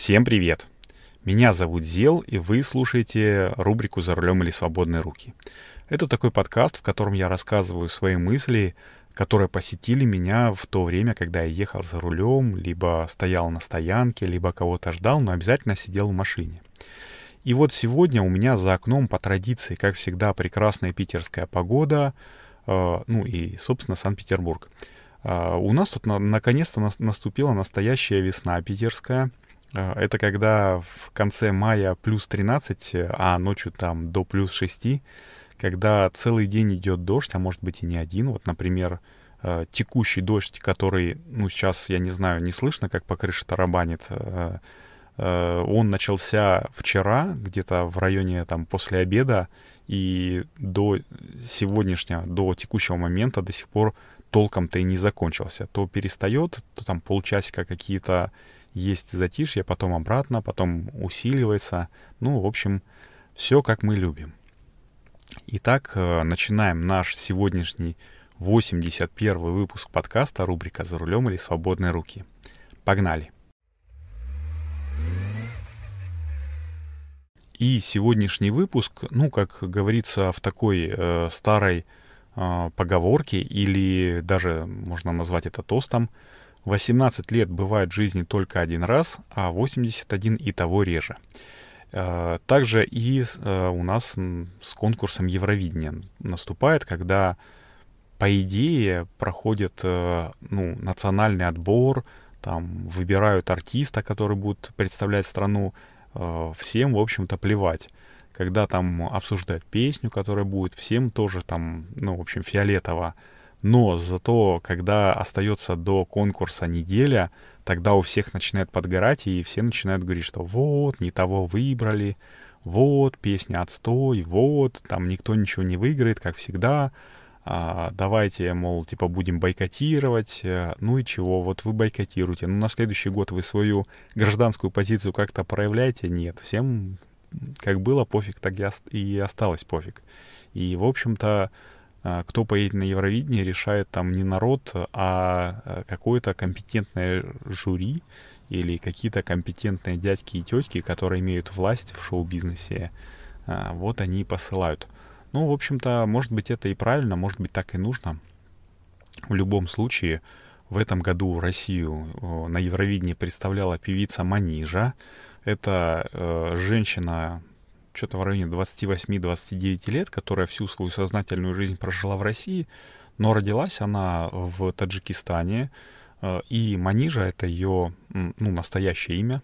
Всем привет! Меня зовут Зел, и вы слушаете рубрику «За рулем или свободные руки». Это такой подкаст, в котором я рассказываю свои мысли, которые посетили меня в то время, когда я ехал за рулем, либо стоял на стоянке, либо кого-то ждал, но обязательно сидел в машине. И вот сегодня у меня за окном по традиции, как всегда, прекрасная питерская погода, ну и, собственно, Санкт-Петербург. У нас тут наконец-то наступила настоящая весна питерская. Это когда в конце мая плюс 13, а ночью там до плюс 6, когда целый день идет дождь, а может быть и не один. Вот, например, текущий дождь, который, ну, сейчас, я не знаю, не слышно, как по крыше тарабанит. Он начался вчера, где-то в районе там после обеда, и до сегодняшнего, до текущего момента до сих пор толком-то и не закончился. То перестает, то там полчасика какие-то есть затишье, потом обратно, потом усиливается. Ну, в общем, все как мы любим. Итак, начинаем наш сегодняшний 81-й выпуск подкаста, рубрика «За рулем или свободные руки». Погнали! И сегодняшний выпуск, ну, как говорится в такой старой поговорке, или даже можно назвать это тостом, 18 лет бывает в жизни только один раз, а 81 и того реже. Также и у нас с конкурсом Евровидения наступает, когда, по идее, проходит национальный отбор, там выбирают артиста, который будет представлять страну. Всем, в общем-то, плевать. Когда там обсуждают песню, которая будет, всем тоже там, ну, в общем, фиолетово. Но зато, когда остается до конкурса неделя, тогда у всех начинает подгорать, и все начинают говорить, что вот, не того выбрали, вот, песня отстой, вот, там никто ничего не выиграет, как всегда, давайте, мол, типа, будем бойкотировать, ну и чего, вот вы бойкотируете, ну на следующий год вы свою гражданскую позицию как-то проявляете, нет, всем как было пофиг, так и осталось пофиг. И, в общем-то, кто поедет на Евровидение, решает там не народ, а какое-то компетентное жюри или какие-то компетентные дядьки и тетки, которые имеют власть в шоу-бизнесе. Вот они и посылают. Ну, в общем-то, может быть, это и правильно, может быть, так и нужно. В любом случае, в этом году Россию на Евровидении представляла певица Манижа. Это женщина, что-то в районе 28-29 лет, которая всю свою сознательную жизнь прожила в России, но родилась она в Таджикистане, и Манижа — это ее, ну, настоящее имя,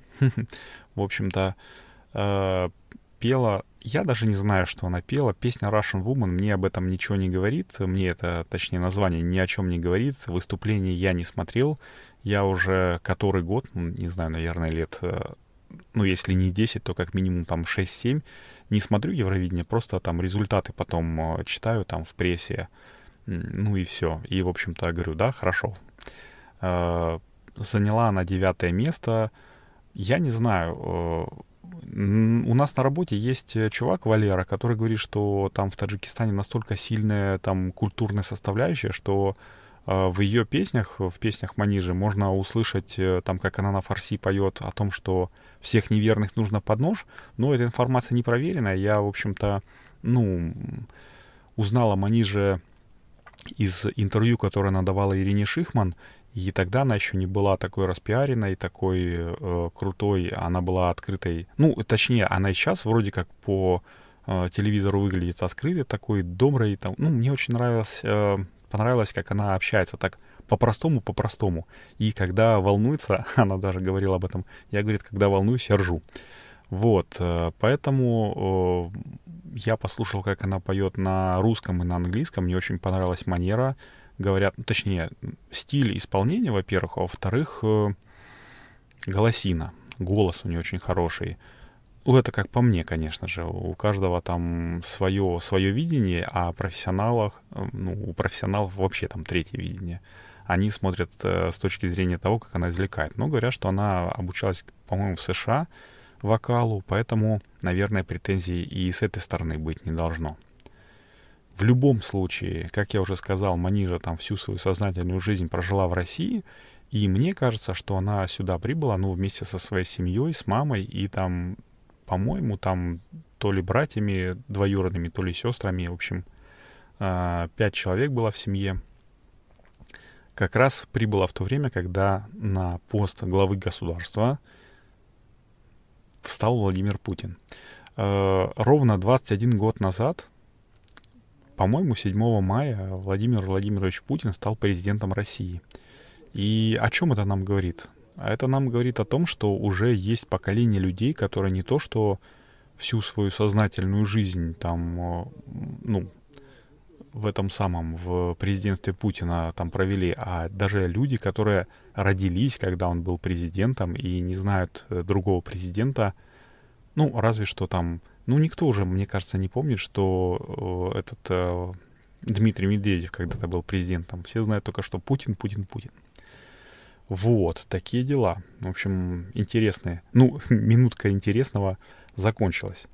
в общем-то, пела, я даже не знаю, что она пела, песня Russian Woman, мне об этом ничего не говорит, мне это, точнее, название ни о чем не говорит, выступление я не смотрел, я уже который год, не знаю, наверное, лет... ну, если не 10, то как минимум там 6-7, не смотрю Евровидение, просто там результаты потом читаю там в прессе, ну и все. И, в общем-то, говорю, да, хорошо. Заняла она 9 место. Я не знаю, у нас на работе есть чувак Валера, который говорит, что там в Таджикистане настолько сильная там культурная составляющая, что... В ее песнях, в песнях Манижи, можно услышать, там, как она на фарси поет о том, что всех неверных нужно под нож, но эта информация не проверена. Я, в общем-то, ну, узнала Манижи из интервью, которое она давала Ирине Шихман, и тогда она еще не была такой распиаренной, такой крутой, она была открытой. Ну, точнее, она и сейчас вроде как по телевизору выглядит открытой, такой доброй. Там, ну, мне очень нравилось... Понравилось, как она общается так по-простому. И когда волнуется, она даже говорила об этом, я, говорит, когда волнуюсь, я ржу. Вот, поэтому я послушал, как она поет на русском и на английском. Мне очень понравилась манера, говорят, точнее, стиль исполнения, во-первых, а во-вторых, голосина. Голос у нее очень хороший. Ну, это как по мне, конечно же. У каждого там свое видение, а профессионалах, ну, у профессионалов вообще там третье видение. Они смотрят с точки зрения того, как она извлекает. Но говорят, что она обучалась, по-моему, в США вокалу, поэтому, наверное, претензий и с этой стороны быть не должно. В любом случае, как я уже сказал, Манижа там всю свою сознательную жизнь прожила в России, И мне кажется, что она сюда прибыла, ну, вместе со своей семьей, с мамой и там, по-моему, там то ли братьями двоюродными, то ли сестрами, в общем, 5 человек было в семье. Как раз прибыла в то время, когда на пост главы государства встал Владимир Путин. Ровно 21 год назад, по-моему, 7 мая Владимир Владимирович Путин стал президентом России. И о чем это нам говорит? Это нам говорит о том, что уже есть поколение людей, которые не то что всю свою сознательную жизнь там, ну, в этом самом, в президентстве Путина там провели, а даже люди, которые родились, когда он был президентом, и не знают другого президента, ну, разве что там, ну, никто уже, мне кажется, не помнит, что этот Дмитрий Медведев когда-то был президентом. Все знают только, что Путин, Путин, Путин. Вот, такие дела. В общем, интересные. Ну, минутка интересного закончилась.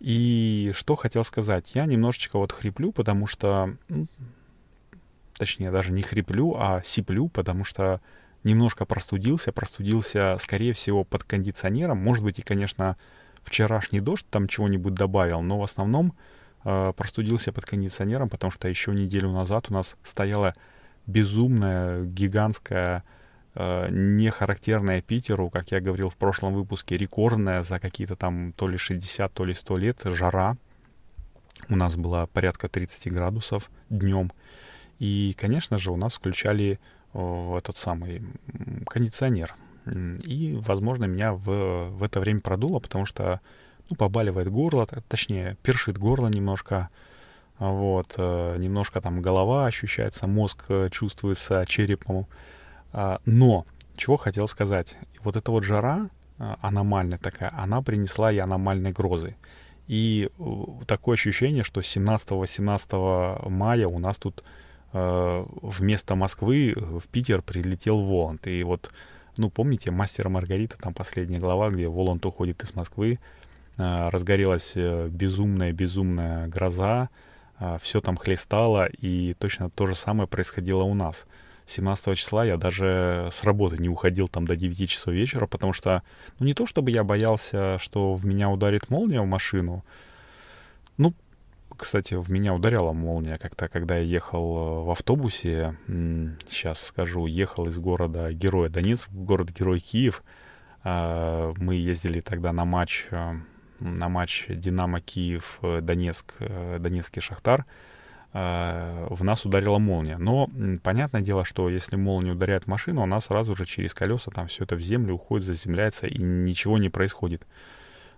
И что хотел сказать. Я немножечко вот хриплю, потому что... Ну, точнее, даже не хриплю, а сиплю, потому что немножко простудился. Простудился, скорее всего, под кондиционером. Может быть, и, конечно, вчерашний дождь там чего-нибудь добавил, но в основном простудился под кондиционером, потому что еще неделю назад у нас стояла безумная, гигантская, нехарактерная Питеру, как я говорил в прошлом выпуске, рекордная за какие-то там то ли 60, то ли 100 лет жара. У нас была порядка 30 градусов днем. И, конечно же, у нас включали этот самый кондиционер. И, возможно, меня в это время продуло, потому что, ну, побаливает горло, точнее, першит горло немножко. Вот, немножко там голова ощущается, мозг чувствуется черепом. Но, чего хотел сказать, вот эта вот жара аномальная такая, она принесла и аномальные грозы. И такое ощущение, что 17-18 мая у нас тут вместо Москвы в Питер прилетел Воланд. И вот, ну, помните, «Мастер и Маргарита», там последняя глава, где Воланд уходит из Москвы, разгорелась безумная-безумная гроза, все там хлестало, и точно то же самое происходило у нас. 17 числа я даже с работы не уходил там до 9 часов вечера, потому что, ну, не то чтобы я боялся, что в меня ударит молния в машину. Ну, кстати, в меня ударяла молния как-то, когда я ехал в автобусе, сейчас скажу, ехал из города-героя Донецк в город-герой Киев. Мы ездили тогда на матч «Динамо Киев» Донецк, Донецкий «Шахтар», в нас ударила молния. Но понятное дело, что если молния ударяет машину, она сразу же через колеса там все это в землю уходит, заземляется, и ничего не происходит.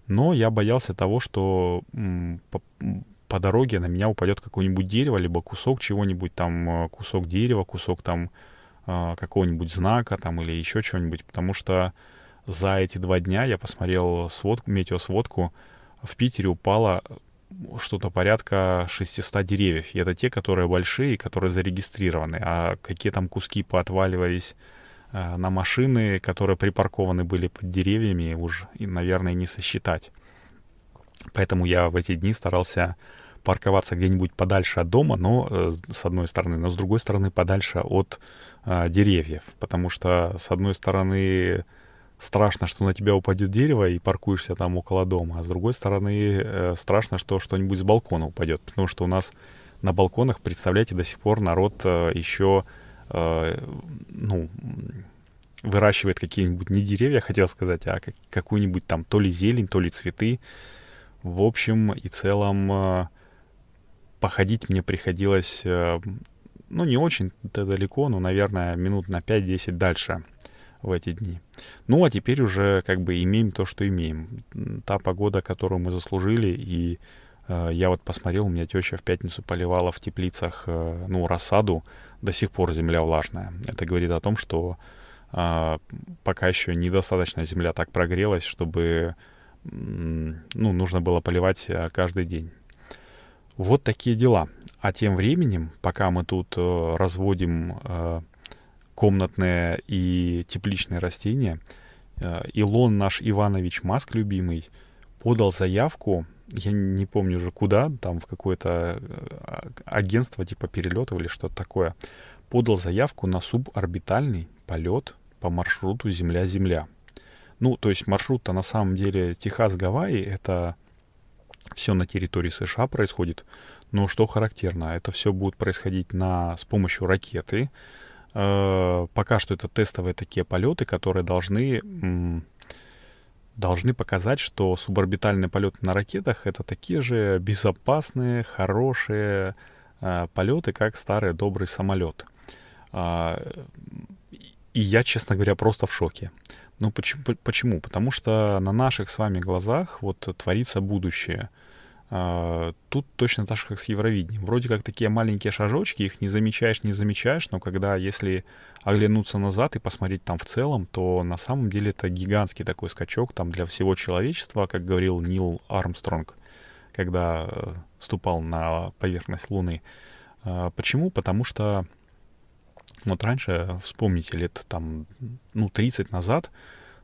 Но я боялся того, что по дороге на меня упадет какое-нибудь дерево, либо кусок чего-нибудь там, кусок дерева, кусок там какого-нибудь знака там или еще чего-нибудь, потому что за эти 2 дня я посмотрел сводку, метеосводку, в Питере упало что-то порядка 600 деревьев. И это те, которые большие, которые зарегистрированы. А какие там куски поотваливались на машины, которые припаркованы были под деревьями, уж, и, наверное, не сосчитать. Поэтому я в эти дни старался парковаться где-нибудь подальше от дома, но с одной стороны, но с другой стороны подальше от деревьев. Потому что с одной стороны... страшно, что на тебя упадет дерево и паркуешься там около дома. А с другой стороны, страшно, что что-нибудь с балкона упадет. Потому что у нас на балконах, представляете, до сих пор народ еще, ну, выращивает какие-нибудь не деревья, хотел сказать, а какую-нибудь там то ли зелень, то ли цветы. В общем и целом, походить мне приходилось, ну, не очень-то далеко, но, наверное, минут на 5-10 дальше в эти дни. Ну, а теперь уже как бы имеем то, что имеем. Та погода, которую мы заслужили, и я вот посмотрел, у меня теща в пятницу поливала в теплицах, ну, рассаду, до сих пор земля влажная. Это говорит о том, что пока еще недостаточно земля так прогрелась, чтобы, ну, нужно было поливать каждый день. Вот такие дела. А тем временем, пока мы тут разводим... комнатные и тепличные растения, Илон наш Иванович Маск, любимый, подал заявку, я не помню уже куда, там в какое-то агентство типа перелетов или что-то такое, подал заявку на суборбитальный полет по маршруту Земля-Земля. Ну, то есть маршрут-то на самом деле Техас-Гавайи, это все на территории США происходит. Но что характерно, это все будет происходить с помощью ракеты. Пока что это тестовые такие полеты, которые должны показать, что суборбитальные полеты на ракетах — это такие же безопасные, хорошие полеты, как старый добрый самолет. И я, честно говоря, просто в шоке. Ну почему? Потому что на наших с вами глазах вот творится будущее. Тут точно так же, как с Евровидением. Вроде как такие маленькие шажочки, их не замечаешь, но если оглянуться назад и посмотреть там в целом, то на самом деле это гигантский такой скачок там для всего человечества, как говорил Нил Армстронг, когда ступал на поверхность Луны. Почему? Потому что вот раньше, вспомните, лет 30 назад,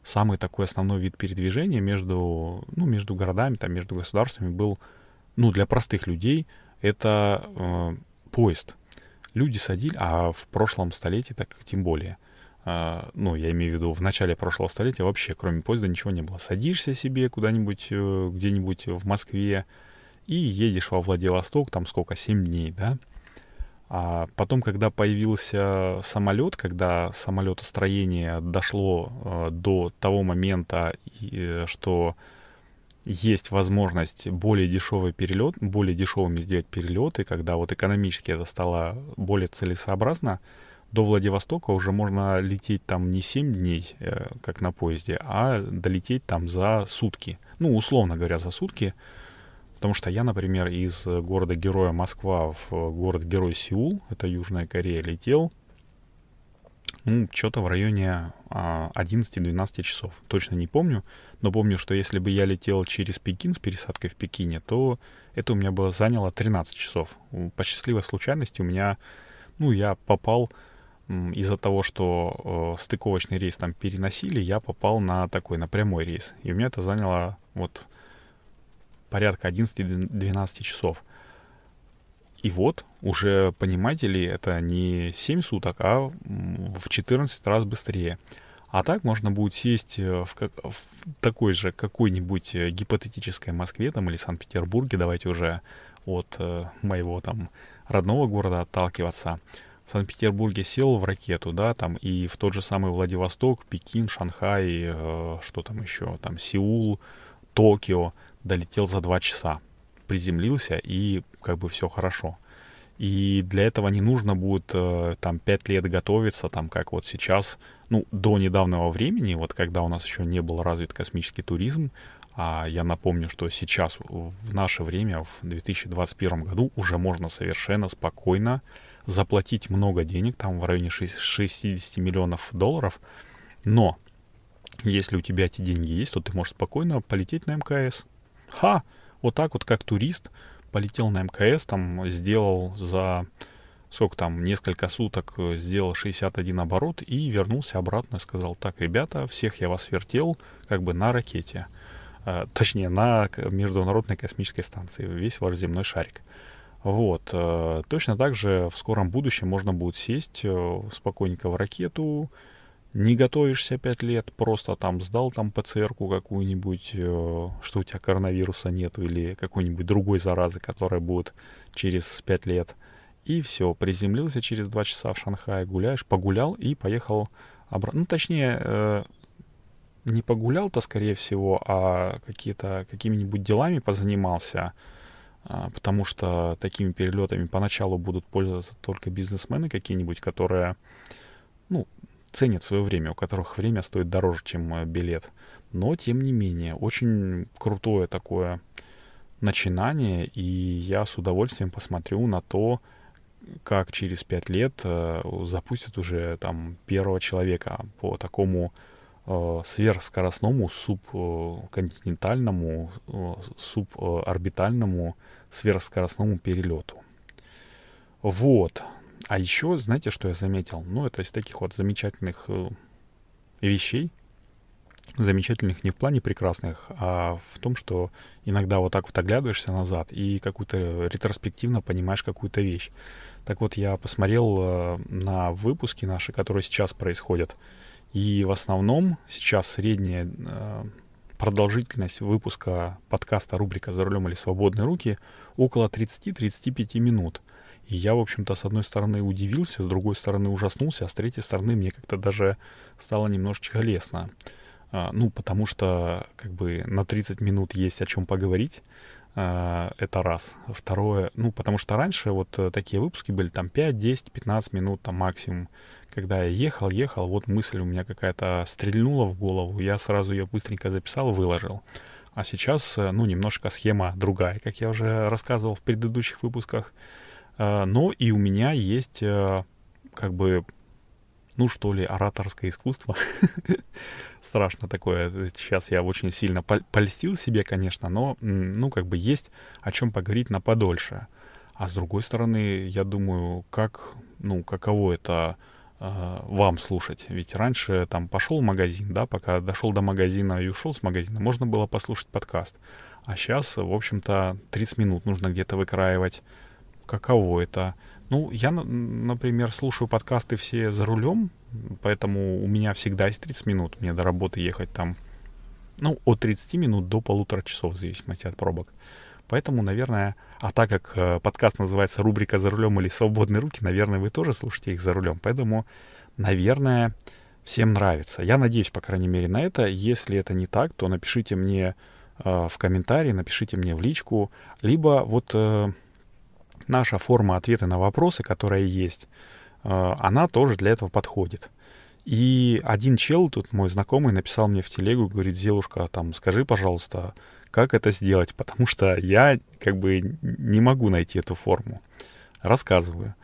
самый такой основной вид передвижения между городами, между государствами был, для простых людей, это поезд. Люди садились, а в прошлом столетии так тем более. Я имею в виду, в начале прошлого столетия вообще кроме поезда ничего не было. Садишься себе куда-нибудь, где-нибудь в Москве и едешь во Владивосток, 7 дней, да? А потом, когда появился самолет, когда самолетостроение дошло до того момента, что есть возможность более дешевыми сделать перелеты, когда вот экономически это стало более целесообразно, до Владивостока уже можно лететь не 7 дней, как на поезде, а долететь за сутки. Условно говоря, за сутки. Потому что я, например, из города-героя Москва в город-герой Сеул, это Южная Корея, летел, что-то в районе 11-12 часов. Точно не помню, но помню, что если бы я летел через Пекин с пересадкой в Пекине, то это у меня было заняло 13 часов. По счастливой случайности у меня, я попал, из-за того, что стыковочный рейс переносили, я попал на прямой рейс. И у меня это заняло порядка 11-12 часов. И вот, уже, понимаете ли, это не 7 суток, а в 14 раз быстрее. А так можно будет сесть в такой же какой-нибудь гипотетической Москве или Санкт-Петербурге, давайте уже от моего родного города отталкиваться. В Санкт-Петербурге сел в ракету, да, и в тот же самый Владивосток, Пекин, Шанхай, что еще, Сеул, Токио. Долетел за 2 часа, приземлился, и все хорошо. И для этого не нужно будет 5 лет готовиться, как вот сейчас. До недавнего времени, вот когда у нас еще не был развит космический туризм, а я напомню, что сейчас, в наше время, в 2021 году, уже можно совершенно спокойно заплатить много денег, в районе 60 миллионов долларов, но если у тебя эти деньги есть, то ты можешь спокойно полететь на МКС. Вот так вот, как турист, полетел на МКС, сделал за несколько суток, сделал 61 оборот и вернулся обратно, сказал: так, ребята, всех я вас вертел, на ракете, точнее, на Международной космической станции, весь ваш земной шарик. Вот, точно так же в скором будущем можно будет сесть спокойненько в ракету. Не готовишься 5 лет, просто сдал ПЦР-ку какую-нибудь, что у тебя коронавируса нет, или какой-нибудь другой заразы, которая будет через 5 лет. И все, приземлился через 2 часа в Шанхае, погулял и поехал обратно. Не погулял-то, скорее всего, а какими-нибудь делами позанимался, потому что такими перелетами поначалу будут пользоваться только бизнесмены какие-нибудь, которые, ценят свое время, у которых время стоит дороже, чем билет. Но, тем не менее, очень крутое такое начинание, и я с удовольствием посмотрю на то, как через 5 лет запустят уже первого человека по такому сверхскоростному, субконтинентальному, суборбитальному сверхскоростному перелету. Вот. А еще, знаете, что я заметил? Это из таких вот замечательных вещей. Замечательных не в плане прекрасных, а в том, что иногда вот так вот оглядываешься назад и ретроспективно понимаешь какую-то вещь. Так вот, я посмотрел на выпуски наши, которые сейчас происходят. И в основном сейчас средняя продолжительность выпуска подкаста рубрика «За рулем» или «Свободные руки» около 30-35 минут. И я, в общем-то, с одной стороны удивился, с другой стороны ужаснулся, а с третьей стороны мне как-то даже стало немножечко лестно. Ну, потому что как бы на 30 минут есть о чем поговорить. Это раз. Второе, ну, потому что раньше вот такие выпуски были там 5, 10, 15 минут там максимум. Когда я ехал, вот мысль у меня какая-то стрельнула в голову, я сразу ее быстренько записал, выложил. А сейчас, ну, немножко схема другая, как я уже рассказывал в предыдущих выпусках. Но и у меня есть как бы, ну, что ли, ораторское искусство. Страшно такое. Сейчас я очень сильно польстил себе, конечно, но, ну, как бы есть о чем поговорить на подольше. А с другой стороны, я думаю, как, ну, каково это вам слушать? Ведь раньше там пошел в магазин, да, пока дошел до магазина и ушел с магазина, можно было послушать подкаст. А сейчас, в общем-то, 30 минут нужно где-то выкраивать. Каково это? Ну, я, например, слушаю подкасты все за рулем, поэтому у меня всегда есть 30 минут. Мне до работы ехать там, ну, от 30 минут до 1,5 часа, в зависимости от пробок. Поэтому, наверное, а так как подкаст называется «Рубрика за рулем» или «Свободные руки», наверное, вы тоже слушаете их за рулем. Поэтому, наверное, всем нравится. Я надеюсь, по крайней мере, на это. Если это не так, то напишите мне в комментарии, напишите мне в личку. Либо вот... наша форма ответа на вопросы, которая есть, она тоже для этого подходит. И один чел, тут мой знакомый, написал мне в телегу, говорит: «Зелушка, там, скажи, пожалуйста, как это сделать, потому что я как бы не могу найти эту форму». Рассказываю.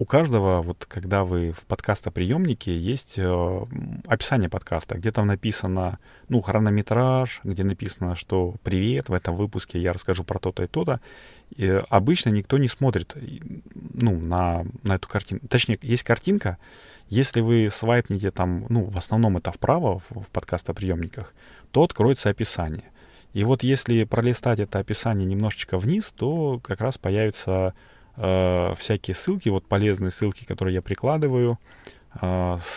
У каждого, вот когда вы в подкастоприемнике, есть описание подкаста, где там написано, ну, хронометраж, где написано, что «Привет, в этом выпуске я расскажу про то-то и то-то». И обычно никто не смотрит, ну, на эту картинку. Точнее, есть картинка, если вы свайпнете там, ну, в основном это вправо в подкастоприемниках, то откроется описание. И вот если пролистать это описание немножечко вниз, то как раз появится... всякие ссылки, вот полезные ссылки, которые я прикладываю,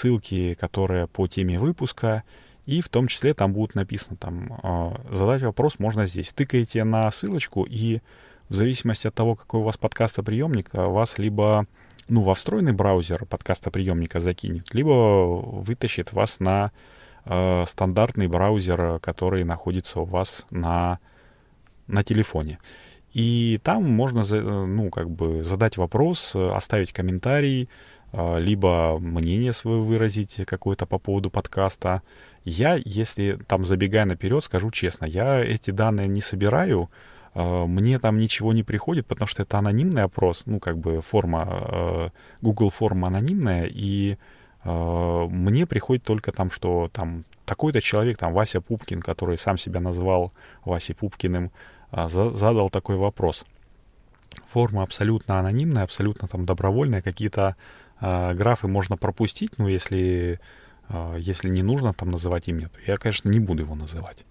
ссылки, которые по теме выпуска, и в том числе там будут написано, там, задать вопрос можно здесь. Тыкаете на ссылочку, и в зависимости от того, какой у вас подкастоприемник, вас либо, ну, во встроенный браузер подкастоприемника закинет, либо вытащит вас на стандартный браузер, который находится у вас на телефоне. И там можно, ну, как бы задать вопрос, оставить комментарий, либо мнение свое выразить какое-то по поводу подкаста. Я, если там забегая наперед, скажу честно, я эти данные не собираю, мне там ничего не приходит, потому что это анонимный опрос, ну, как бы форма, Google форма анонимная, и мне приходит только там, что там такой-то человек, там Вася Пупкин, который сам себя назвал Васей Пупкиным, задал такой вопрос. Форма абсолютно анонимная, абсолютно там добровольная. Какие-то графы можно пропустить, но если не нужно там называть имя, то я, конечно, не буду его называть.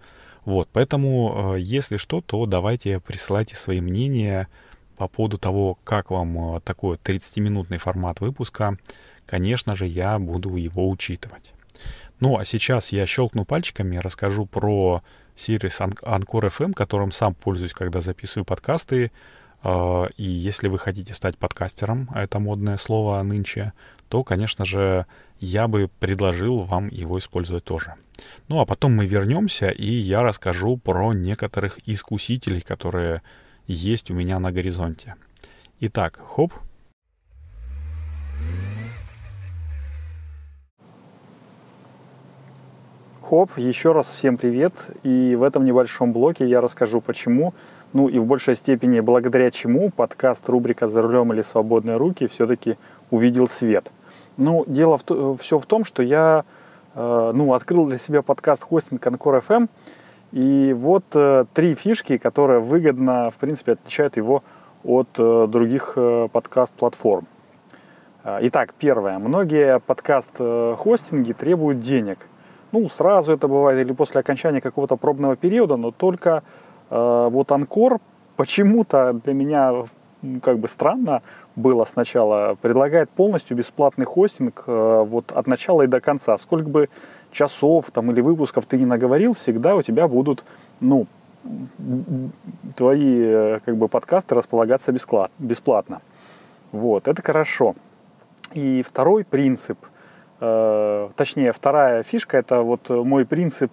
Вот, поэтому, если что, то давайте присылайте свои мнения по поводу того, как вам такой 30-минутный формат выпуска. Конечно же, я буду его учитывать. Ну, а сейчас я щелкну пальчиками, расскажу про сервис Anchor FM, которым сам пользуюсь, когда записываю подкасты. И если вы хотите стать подкастером, это модное слово нынче, то, конечно же, я бы предложил вам его использовать тоже. Ну, а потом мы вернемся, и я расскажу про некоторых искусителей, которые есть у меня на горизонте. Итак, хоп. Хоп, еще раз всем привет, и в этом небольшом блоке я расскажу почему, ну и в большей степени благодаря чему подкаст рубрика «За рулем» или «Свободные руки» все-таки увидел свет. Ну, дело все в том, что я открыл для себя подкаст хостинг Anchor FM, и вот три фишки, которые выгодно, в принципе, отличают его от других подкаст-платформ. Итак, первое. Многие подкаст-хостинги требуют денег. Ну, сразу это бывает или после окончания какого-то пробного периода, но только вот Anchor почему-то для меня как бы странно было сначала, предлагает полностью бесплатный хостинг вот от начала и до конца. Сколько бы часов там, или выпусков ты ни наговорил, всегда у тебя будут, ну, твои как бы подкасты располагаться бесплатно. Вот, это хорошо. И второй принцип, точнее, вторая фишка, это вот мой принцип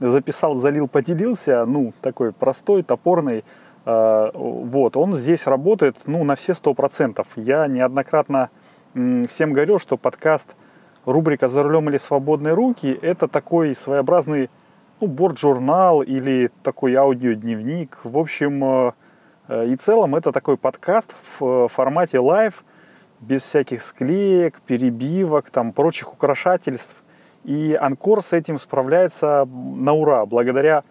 записал, залил, поделился, ну, такой простой, топорный, вот, он здесь работает, ну, на все 100%. Я неоднократно всем говорил, что подкаст рубрика «За рулем» или «Свободные руки» — это такой своеобразный, ну, борт-журнал или такой аудиодневник. В общем, и в целом это такой подкаст в формате лайв, без всяких склеек, перебивок, там, прочих украшательств. И Анкор с этим справляется на ура, благодаря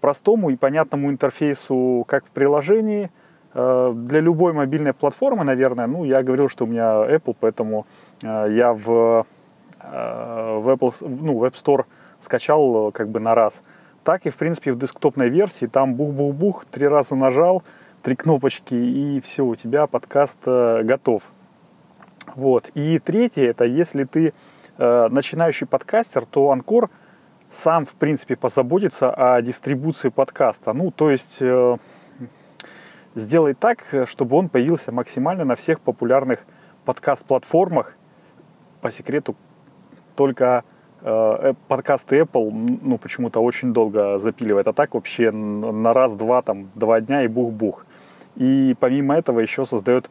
простому и понятному интерфейсу, как в приложении, для любой мобильной платформы, наверное. Ну, я говорил, что у меня Apple, поэтому я в Apple, ну, в App Store скачал как бы на раз. Так и, в принципе, в десктопной версии, там бух-бух-бух, 3 раза нажал, 3 кнопочки, и все, у тебя подкаст готов. Вот. И третье, это если ты начинающий подкастер, то Анкор сам, в принципе, позаботится о дистрибуции подкаста. Ну, то есть сделай так, чтобы он появился максимально на всех популярных подкаст-платформах. По секрету, только подкасты Apple, ну, почему-то очень долго запиливает. А так вообще на раз-два, там, 2 дня и бух-бух. И помимо этого еще создает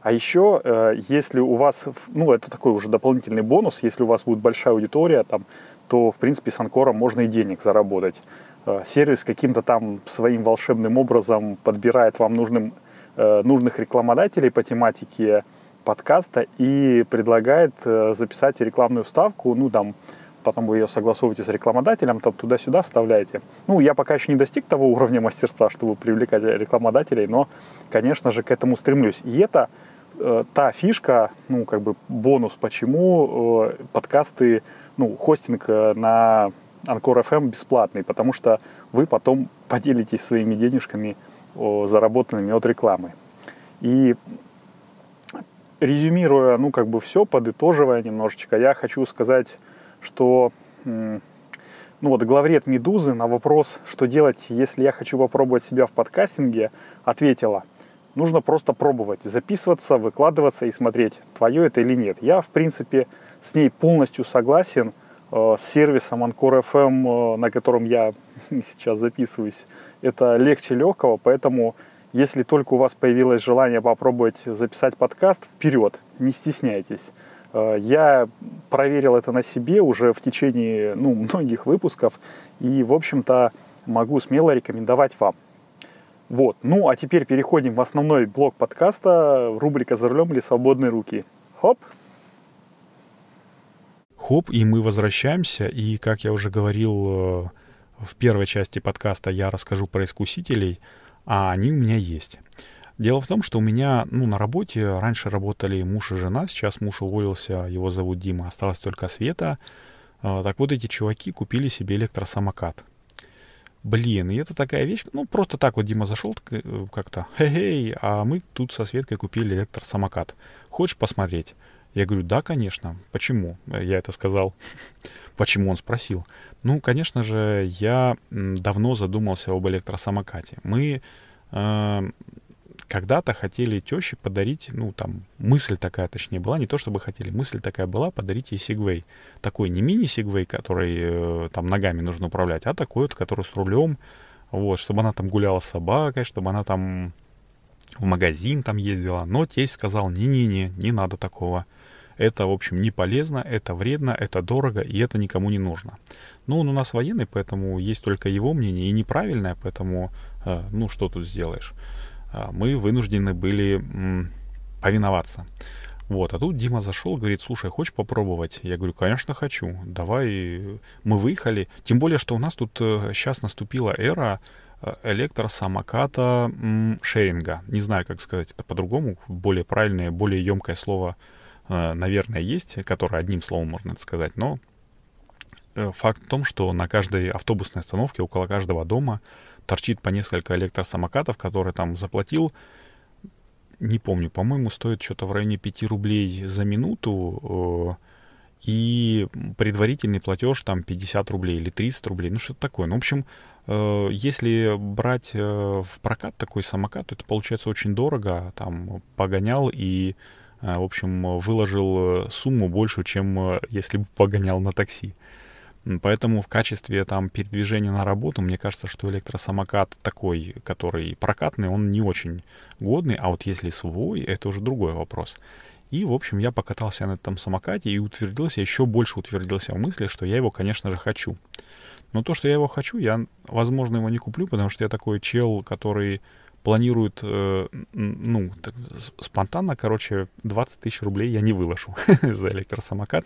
А еще, если у вас, ну, это такой уже дополнительный бонус, если у вас будет большая аудитория, там, то, в принципе, с Анкором можно и денег заработать. Сервис каким-то там своим волшебным образом подбирает вам нужных рекламодателей по тематике подкаста и предлагает записать рекламную вставку, ну, там, потом вы ее согласовываете с рекламодателем, там, туда-сюда вставляете. Ну, я пока еще не достиг того уровня мастерства, чтобы привлекать рекламодателей, но, конечно же, к этому стремлюсь. И это та фишка, ну, как бы бонус, почему подкасты, ну, хостинг на Anchor FM бесплатный, потому что вы потом поделитесь своими денежками, заработанными от рекламы. И резюмируя, ну, как бы все, подытоживая немножечко, я хочу сказать, что, ну, вот главред «Медузы» на вопрос, что делать, если я хочу попробовать себя в подкастинге, ответила: нужно просто пробовать, записываться, выкладываться и смотреть, твое это или нет. Я, в принципе, с ней полностью согласен, с сервисом Anchor FM, на котором я сейчас записываюсь. Это легче легкого, поэтому, если только у вас появилось желание попробовать записать подкаст, вперед, не стесняйтесь. Я проверил это на себе уже в течение, ну, многих выпусков и, в общем-то, могу смело рекомендовать вам. Вот. Ну, а теперь переходим в основной блок подкаста, рубрика «За рулем» или «Свободные руки». Хоп! Хоп, и мы возвращаемся. И, как я уже говорил, в первой части подкаста я расскажу про искусителей, а они у меня есть. Дело в том, что у меня, ну, на работе раньше работали муж и жена, сейчас муж уволился, его зовут Дима, осталась только Света. Так вот, эти чуваки купили себе электросамокат. Блин, и это такая вещь, ну, просто так вот Дима зашел как-то, хе-хей, а мы тут со Светкой купили электросамокат. Хочешь посмотреть? Я говорю, да, конечно. Почему? Я это сказал. Почему, он спросил. Ну, конечно же, я давно задумался об электросамокате. Мы когда-то хотели теще подарить, ну, там, мысль такая, точнее, была, не то чтобы хотели, мысль такая была, подарить ей сегвей. Такой не мини-сегвей, который там ногами нужно управлять, а такой вот, который с рулем, вот, чтобы она там гуляла с собакой, чтобы она там в магазин там ездила. Но тесть сказал, не-не-не, не надо такого. Это, в общем, не полезно, это вредно, это дорого, и это никому не нужно. Но он у нас военный, поэтому есть только его мнение, и неправильное, поэтому, ну, что тут сделаешь? Мы вынуждены были повиноваться. Вот, а тут Дима зашел, говорит, слушай, хочешь попробовать? Я говорю, конечно, хочу, давай. Мы выехали, тем более, что у нас тут сейчас наступила эра электросамоката шеринга. Не знаю, как сказать это по-другому, более правильное, более емкое слово, наверное, есть, которое одним словом можно это сказать, но факт в том, что на каждой автобусной остановке, около каждого дома торчит по несколько электросамокатов, которые там заплатил, не помню, по-моему, стоит что-то в районе 5 рублей за минуту, и предварительный платеж там 50 рублей или 30 рублей, ну что-то такое. Ну, в общем, если брать в прокат такой самокат, то это получается очень дорого, там погонял и, в общем, выложил сумму большую, чем если бы погонял на такси. Поэтому в качестве там передвижения на работу, мне кажется, что электросамокат такой, который прокатный, он не очень годный. А вот если свой, это уже другой вопрос. И, в общем, я покатался на этом самокате и утвердился, еще больше утвердился в мысли, что я его, конечно же, хочу. Но то, что я его хочу, я, возможно, его не куплю, потому что я такой чел, который планирует, спонтанно, короче, 20 тысяч рублей я не выложу за электросамокат,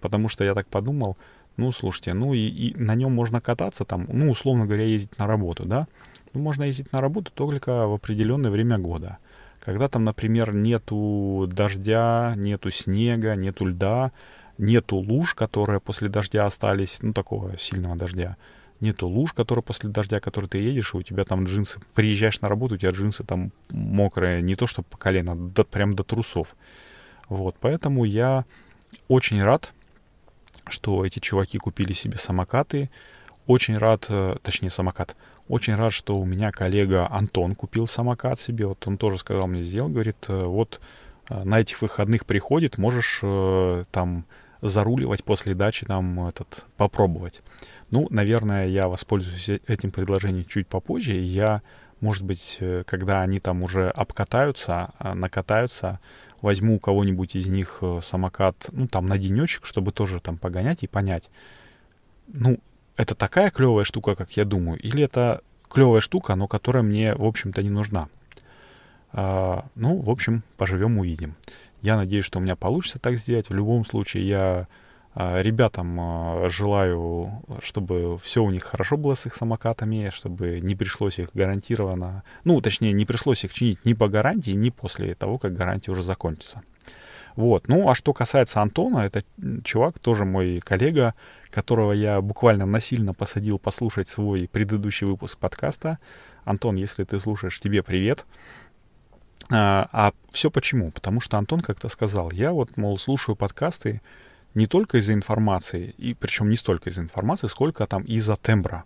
потому что я так подумал. Ну, слушайте, и на нем можно кататься там, условно говоря, ездить на работу, да? Ну, можно ездить на работу только в определенное время года. Когда там, например, нету дождя, нету снега, нету льда, нету луж, которые после дождя остались, такого сильного дождя. Нету луж, которые после дождя, которые ты едешь, и у тебя там джинсы, приезжаешь на работу, у тебя джинсы там мокрые, не то что по колено, прям до трусов. Вот, поэтому я очень рад, что эти чуваки купили себе самокаты. Очень рад, что у меня коллега Антон купил самокат себе. Вот он тоже сказал мне, говорит, вот на этих выходных приходит, можешь там заруливать после дачи, там попробовать. Ну, наверное, я воспользуюсь этим предложением чуть попозже. Я, может быть, когда они там уже обкатаются, накатаются, возьму у кого-нибудь из них самокат, на денечек, чтобы тоже там погонять и понять, это такая клевая штука, как я думаю, или это клевая штука, но которая мне, в общем-то, не нужна. В общем, поживем, увидим. Я надеюсь, что у меня получится так сделать. В любом случае, я ребятам желаю, чтобы все у них хорошо было с их самокатами, чтобы не пришлось их гарантированно... не пришлось их чинить ни по гарантии, ни после того, как гарантия уже закончится. Вот. А что касается Антона, это чувак, тоже мой коллега, которого я буквально насильно посадил послушать свой предыдущий выпуск подкаста. Антон, если ты слушаешь, тебе привет. А все почему? Потому что Антон как-то сказал, я слушаю подкасты, не только из-за информации, и причем не столько из-за информации, сколько там из-за тембра.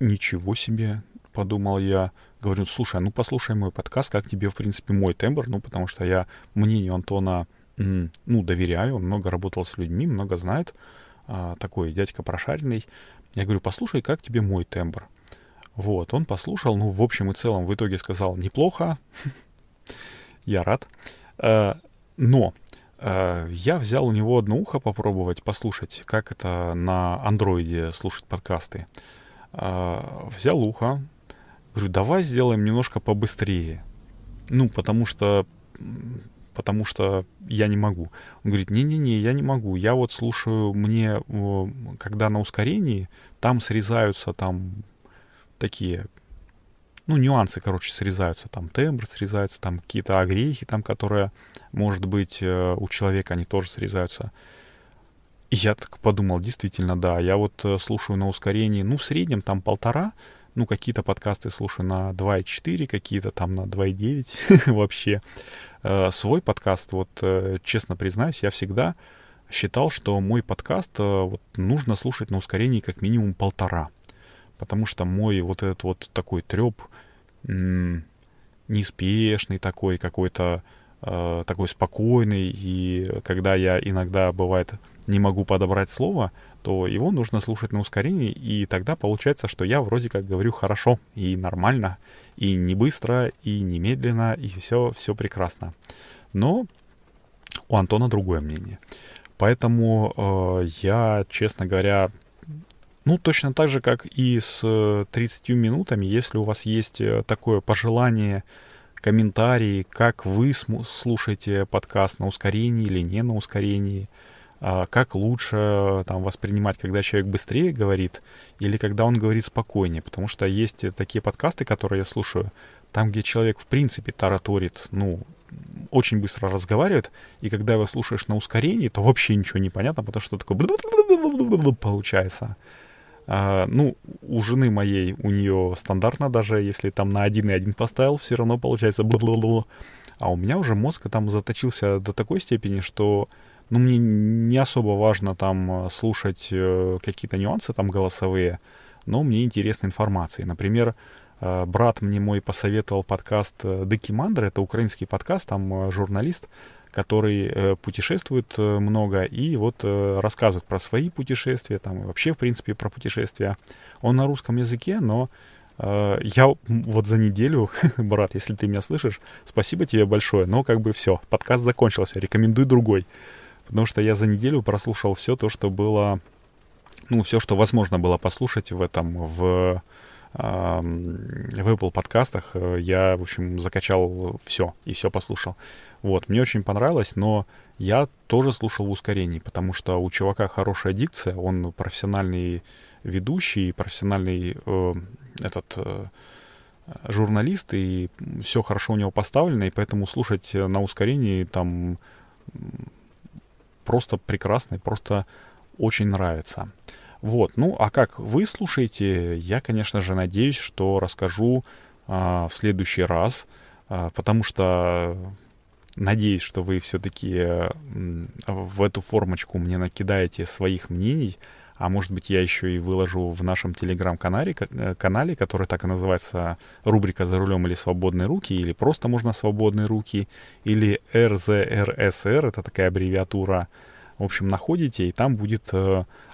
Ничего себе, подумал я. Говорю, слушай, послушай мой подкаст, как тебе, в принципе, мой тембр, потому что я мнению Антона, доверяю, он много работал с людьми, много знает, такой дядька прошаренный. Я говорю, послушай, как тебе мой тембр. Вот, он послушал, в общем и целом, в итоге сказал, неплохо, я рад, но... Я взял у него одно ухо попробовать послушать, как это на андроиде слушать подкасты. Взял ухо, говорю, давай сделаем немножко побыстрее. Потому что я не могу. Он говорит, не-не-не, я не могу. Я слушаю, мне, когда на ускорении, там срезаются там такие... нюансы, короче, срезаются, там тембр срезается, там какие-то огрехи, там, которые, может быть, у человека они тоже срезаются. И я так подумал, действительно, да, я слушаю на ускорении, в среднем там 1.5, какие-то подкасты слушаю на 2.4, какие-то там на 2.9 вообще. Свой подкаст, честно признаюсь, я всегда считал, что мой подкаст нужно слушать на ускорении как минимум 1.5. Потому что мой этот такой треп неспешный такой, какой-то такой спокойный. И когда я иногда, бывает, не могу подобрать слово, то его нужно слушать на ускорении. И тогда получается, что я вроде как говорю хорошо и нормально, и не быстро, и не медленно, и все прекрасно. Но у Антона другое мнение. Поэтому я, честно говоря... точно так же, как и с 30 минутами, если у вас есть такое пожелание комментарии, как вы слушаете подкаст, на ускорении или не на ускорении, как лучше там воспринимать, когда человек быстрее говорит или когда он говорит спокойнее, потому что есть такие подкасты, которые я слушаю, там, где человек в принципе тараторит, очень быстро разговаривает, и когда его слушаешь на ускорении, то вообще ничего не понятно, потому что такое получается. У жены моей, у нее стандартно, даже если там на 1,1 поставил, все равно получается бла-бла-бла. А у меня уже мозг там заточился до такой степени, что мне не особо важно там слушать какие-то нюансы там голосовые, но мне интересна информация. Например, брат мне мой посоветовал подкаст «Декимандр». Это украинский подкаст, там журналист, который путешествует много и рассказывает про свои путешествия, там и вообще, в принципе, про путешествия. Он на русском языке, но я за неделю, брат, если ты меня слышишь, спасибо тебе большое, но все, подкаст закончился, рекомендуй другой. Потому что я за неделю прослушал все то, что было, все, что возможно было послушать в Apple подкастах. Я, закачал все и все послушал. Мне очень понравилось, но я тоже слушал в ускорении, потому что у чувака хорошая дикция, он профессиональный ведущий, профессиональный журналист, и все хорошо у него поставлено, и поэтому слушать на ускорении там просто прекрасно, просто очень нравится. А как вы слушаете, я, конечно же, надеюсь, что расскажу в следующий раз, потому что надеюсь, что вы все-таки в эту формочку мне накидаете своих мнений, а может быть, я еще и выложу в нашем телеграм-канале, который так и называется, рубрика «За рулем» или «Свободные руки», или просто можно «Свободные руки», или «РЗРСР», это такая аббревиатура. Находите, и там будет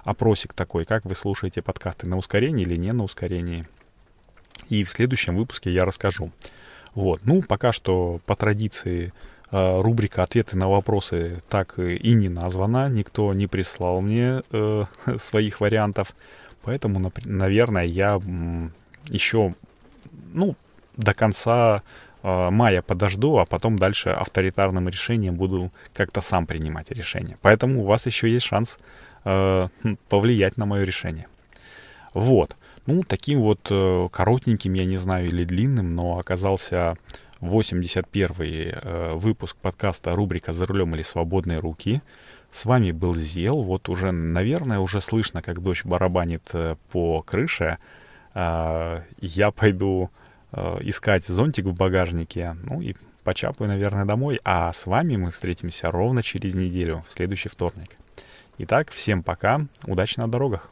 опросик такой, как вы слушаете подкасты, на ускорении или не на ускорении. И в следующем выпуске я расскажу. Пока что по традиции рубрика «Ответы на вопросы» так и не названа. Никто не прислал мне своих вариантов. Поэтому, наверное, я еще до конца мая подожду, а потом дальше авторитарным решением буду как-то сам принимать решение. Поэтому у вас еще есть шанс повлиять на мое решение. Таким коротеньким, я не знаю, или длинным, но оказался 81-й выпуск подкаста рубрика «За рулем» или «Свободные руки». С вами был Зел. Уже, наверное, слышно, как дождь барабанит по крыше. Я пойду искать зонтик в багажнике, и почапаю, наверное, домой. А с вами мы встретимся ровно через неделю, в следующий вторник. Итак, всем пока, удачи на дорогах!